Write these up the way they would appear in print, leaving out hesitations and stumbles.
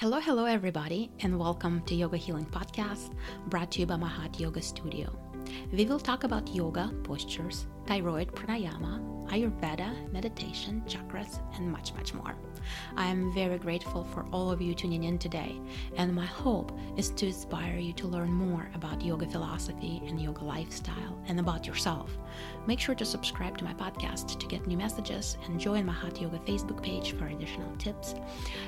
Hello everybody, and welcome to Yoga Healing Podcast, brought to you by Mahat Yoga Studio. We will talk about yoga, postures, thyroid, pranayama, Ayurveda, meditation, chakras, and much more. I am very grateful for all of you tuning in today, and my hope is to inspire you to learn more about yoga philosophy and yoga lifestyle and about yourself. Make sure to subscribe to my podcast to get new messages and join Mahat Yoga Facebook page for additional tips.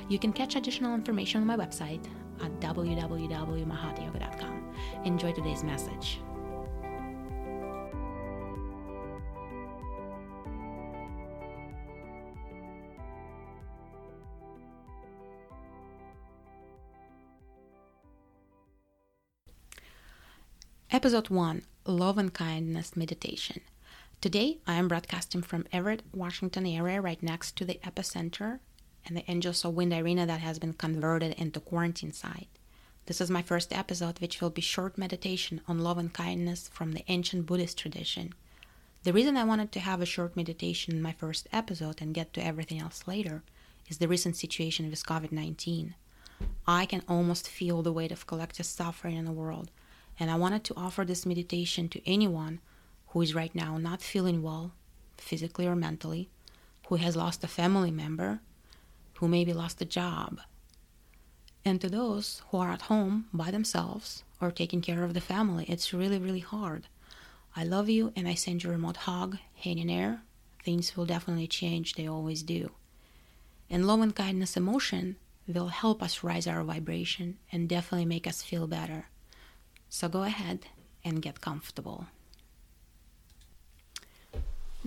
You can catch additional information on my website at www.mahatyoga.com. Enjoy today's message. Episode 1, Love and Kindness Meditation. Today, I am broadcasting from Everett, Washington area, right next to the epicenter and the Angels of Wind Arena that has been converted into quarantine site. This is my first episode, which will be short meditation on love and kindness from the ancient Buddhist tradition. The reason I wanted to have a short meditation in my first episode and get to everything else later is the recent situation with COVID-19. I can almost feel the weight of collective suffering in the world, and I wanted to offer this meditation to anyone who is right now not feeling well, physically or mentally, who has lost a family member, who maybe lost a job, and to those who are at home by themselves or taking care of the family. It's really hard. I love you, and I send you a remote hug. Hang in there. Things will definitely change. They always do. And love and kindness emotion will help us raise our vibration and definitely make us feel better. So go ahead and get comfortable.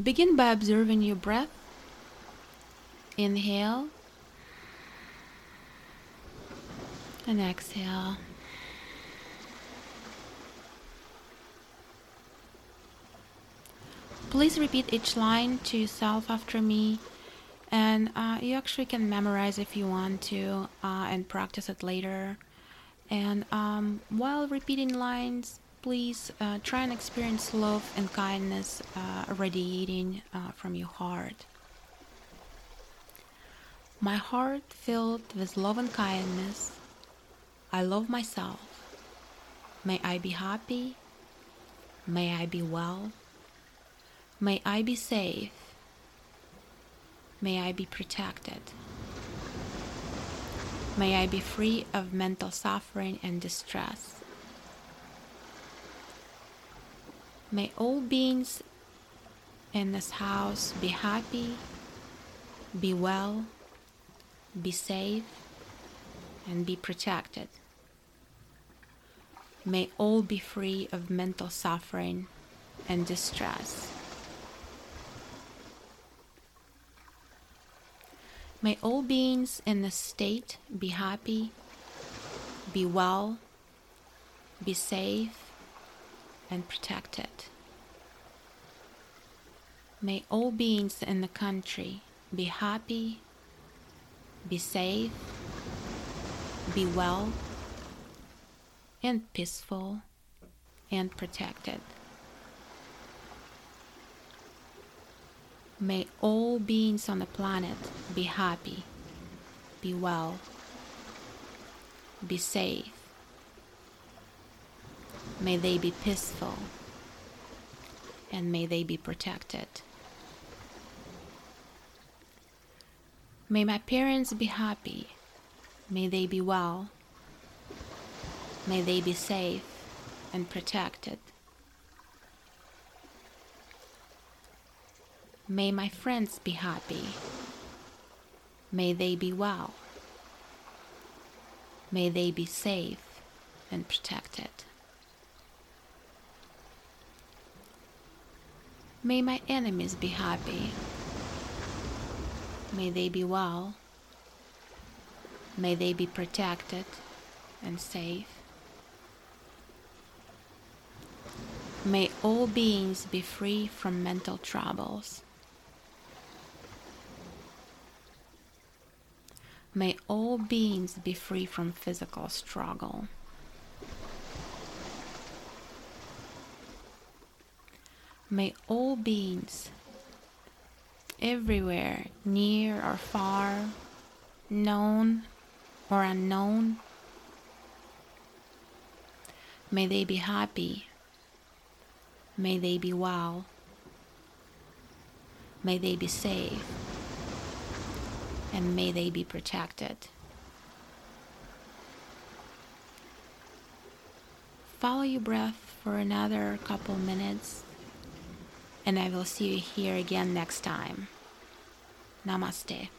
Begin by observing your breath. Inhale and exhale. Please repeat each line to yourself after me, and you actually can memorize if you want to and practice it later. And while repeating lines, please try and experience love and kindness radiating from your heart. My heart filled with love and kindness. I love myself. May I be happy. May I be well. May I be safe. May I be protected. May I be free of mental suffering and distress. May all beings in this house be happy, be well, be safe, and be protected. May all be free of mental suffering and distress. May all beings in this state be happy, be well, be safe, and protected. May all beings in the country be happy, be safe, be well, and peaceful, and protected. May all beings on the planet be happy, be well, be safe. May they be peaceful, and may they be protected. May my parents be happy, may they be well, may they be safe and protected. May my friends be happy. May they be well. May they be safe and protected. May my enemies be happy. May they be well. May they be protected and safe. May all beings be free from mental troubles. May all beings be free from physical struggle. May all beings, everywhere, near or far, known or unknown. May they be happy. May they be well. May they be safe. And may they be protected. Follow your breath for another couple minutes, and I will see you here again next time. Namaste.